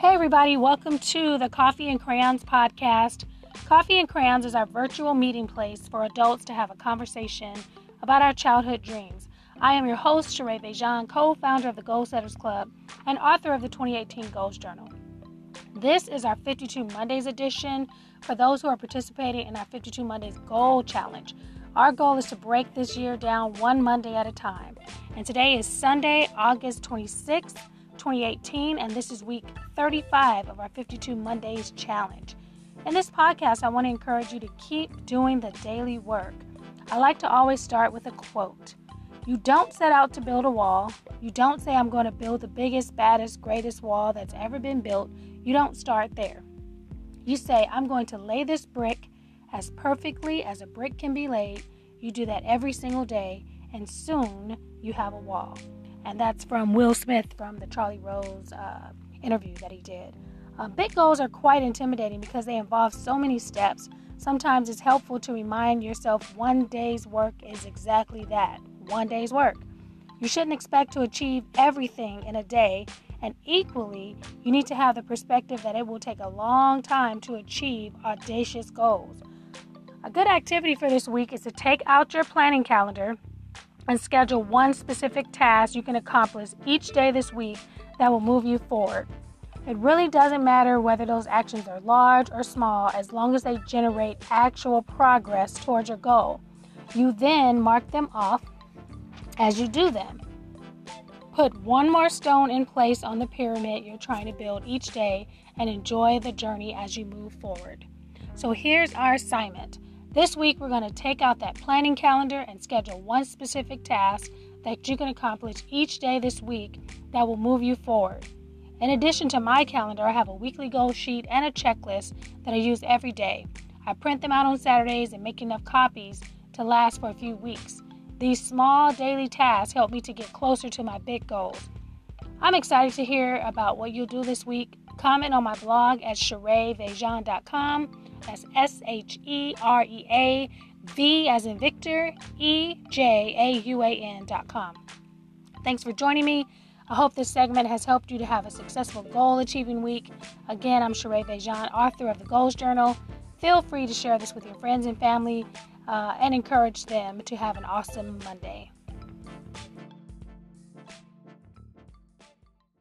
Hey everybody, welcome to the Coffee and Crayons podcast. Coffee and Crayons is our virtual meeting place for adults to have a conversation about our childhood dreams. I am your host, Sheree Vajan, co-founder of the Goal Setters Club and author of the 2018 Goals Journal. This is our 52 Mondays edition for those who are participating in our 52 Mondays Goal Challenge. Our goal is to break this year down one Monday at a time. And today is Sunday, August 26th, 2018, and this is week 35 of our 52 Mondays challenge. In this podcast, I want to encourage you to keep doing the daily work. I like to always start with a quote. You don't set out to build a wall. You don't say, I'm going to build the biggest, baddest, greatest wall that's ever been built. You don't start there. You say, I'm going to lay this brick as perfectly as a brick can be laid. You do that every single day, and soon you have a wall. And that's from Will Smith from the Charlie Rose interview that he did. Big goals are quite intimidating because they involve so many steps. Sometimes it's helpful to remind yourself one day's work is exactly that, one day's work. You shouldn't expect to achieve everything in a day, and equally, you need to have the perspective that it will take a long time to achieve audacious goals. A good activity for this week is to take out your planning calendar and schedule one specific task you can accomplish each day this week that will move you forward. It really doesn't matter whether those actions are large or small, as long as they generate actual progress towards your goal. You then mark them off as you do them. Put one more stone in place on the pyramid you're trying to build each day and enjoy the journey as you move forward. So here's our assignment. This week, we're going to take out that planning calendar and schedule one specific task that you can accomplish each day this week that will move you forward. In addition to my calendar, I have a weekly goal sheet and a checklist that I use every day. I print them out on Saturdays and make enough copies to last for a few weeks. These small daily tasks help me to get closer to my big goals. I'm excited to hear about what you'll do this week. Comment on my blog at ShereeVajan.com. That's ShereeA, V as in Victor, EJAUAN.com. Thanks for joining me. I hope this segment has helped you to have a successful goal-achieving week. Again, I'm Sheree Vajan, author of the Goals Journal. Feel free to share this with your friends and family and encourage them to have an awesome Monday.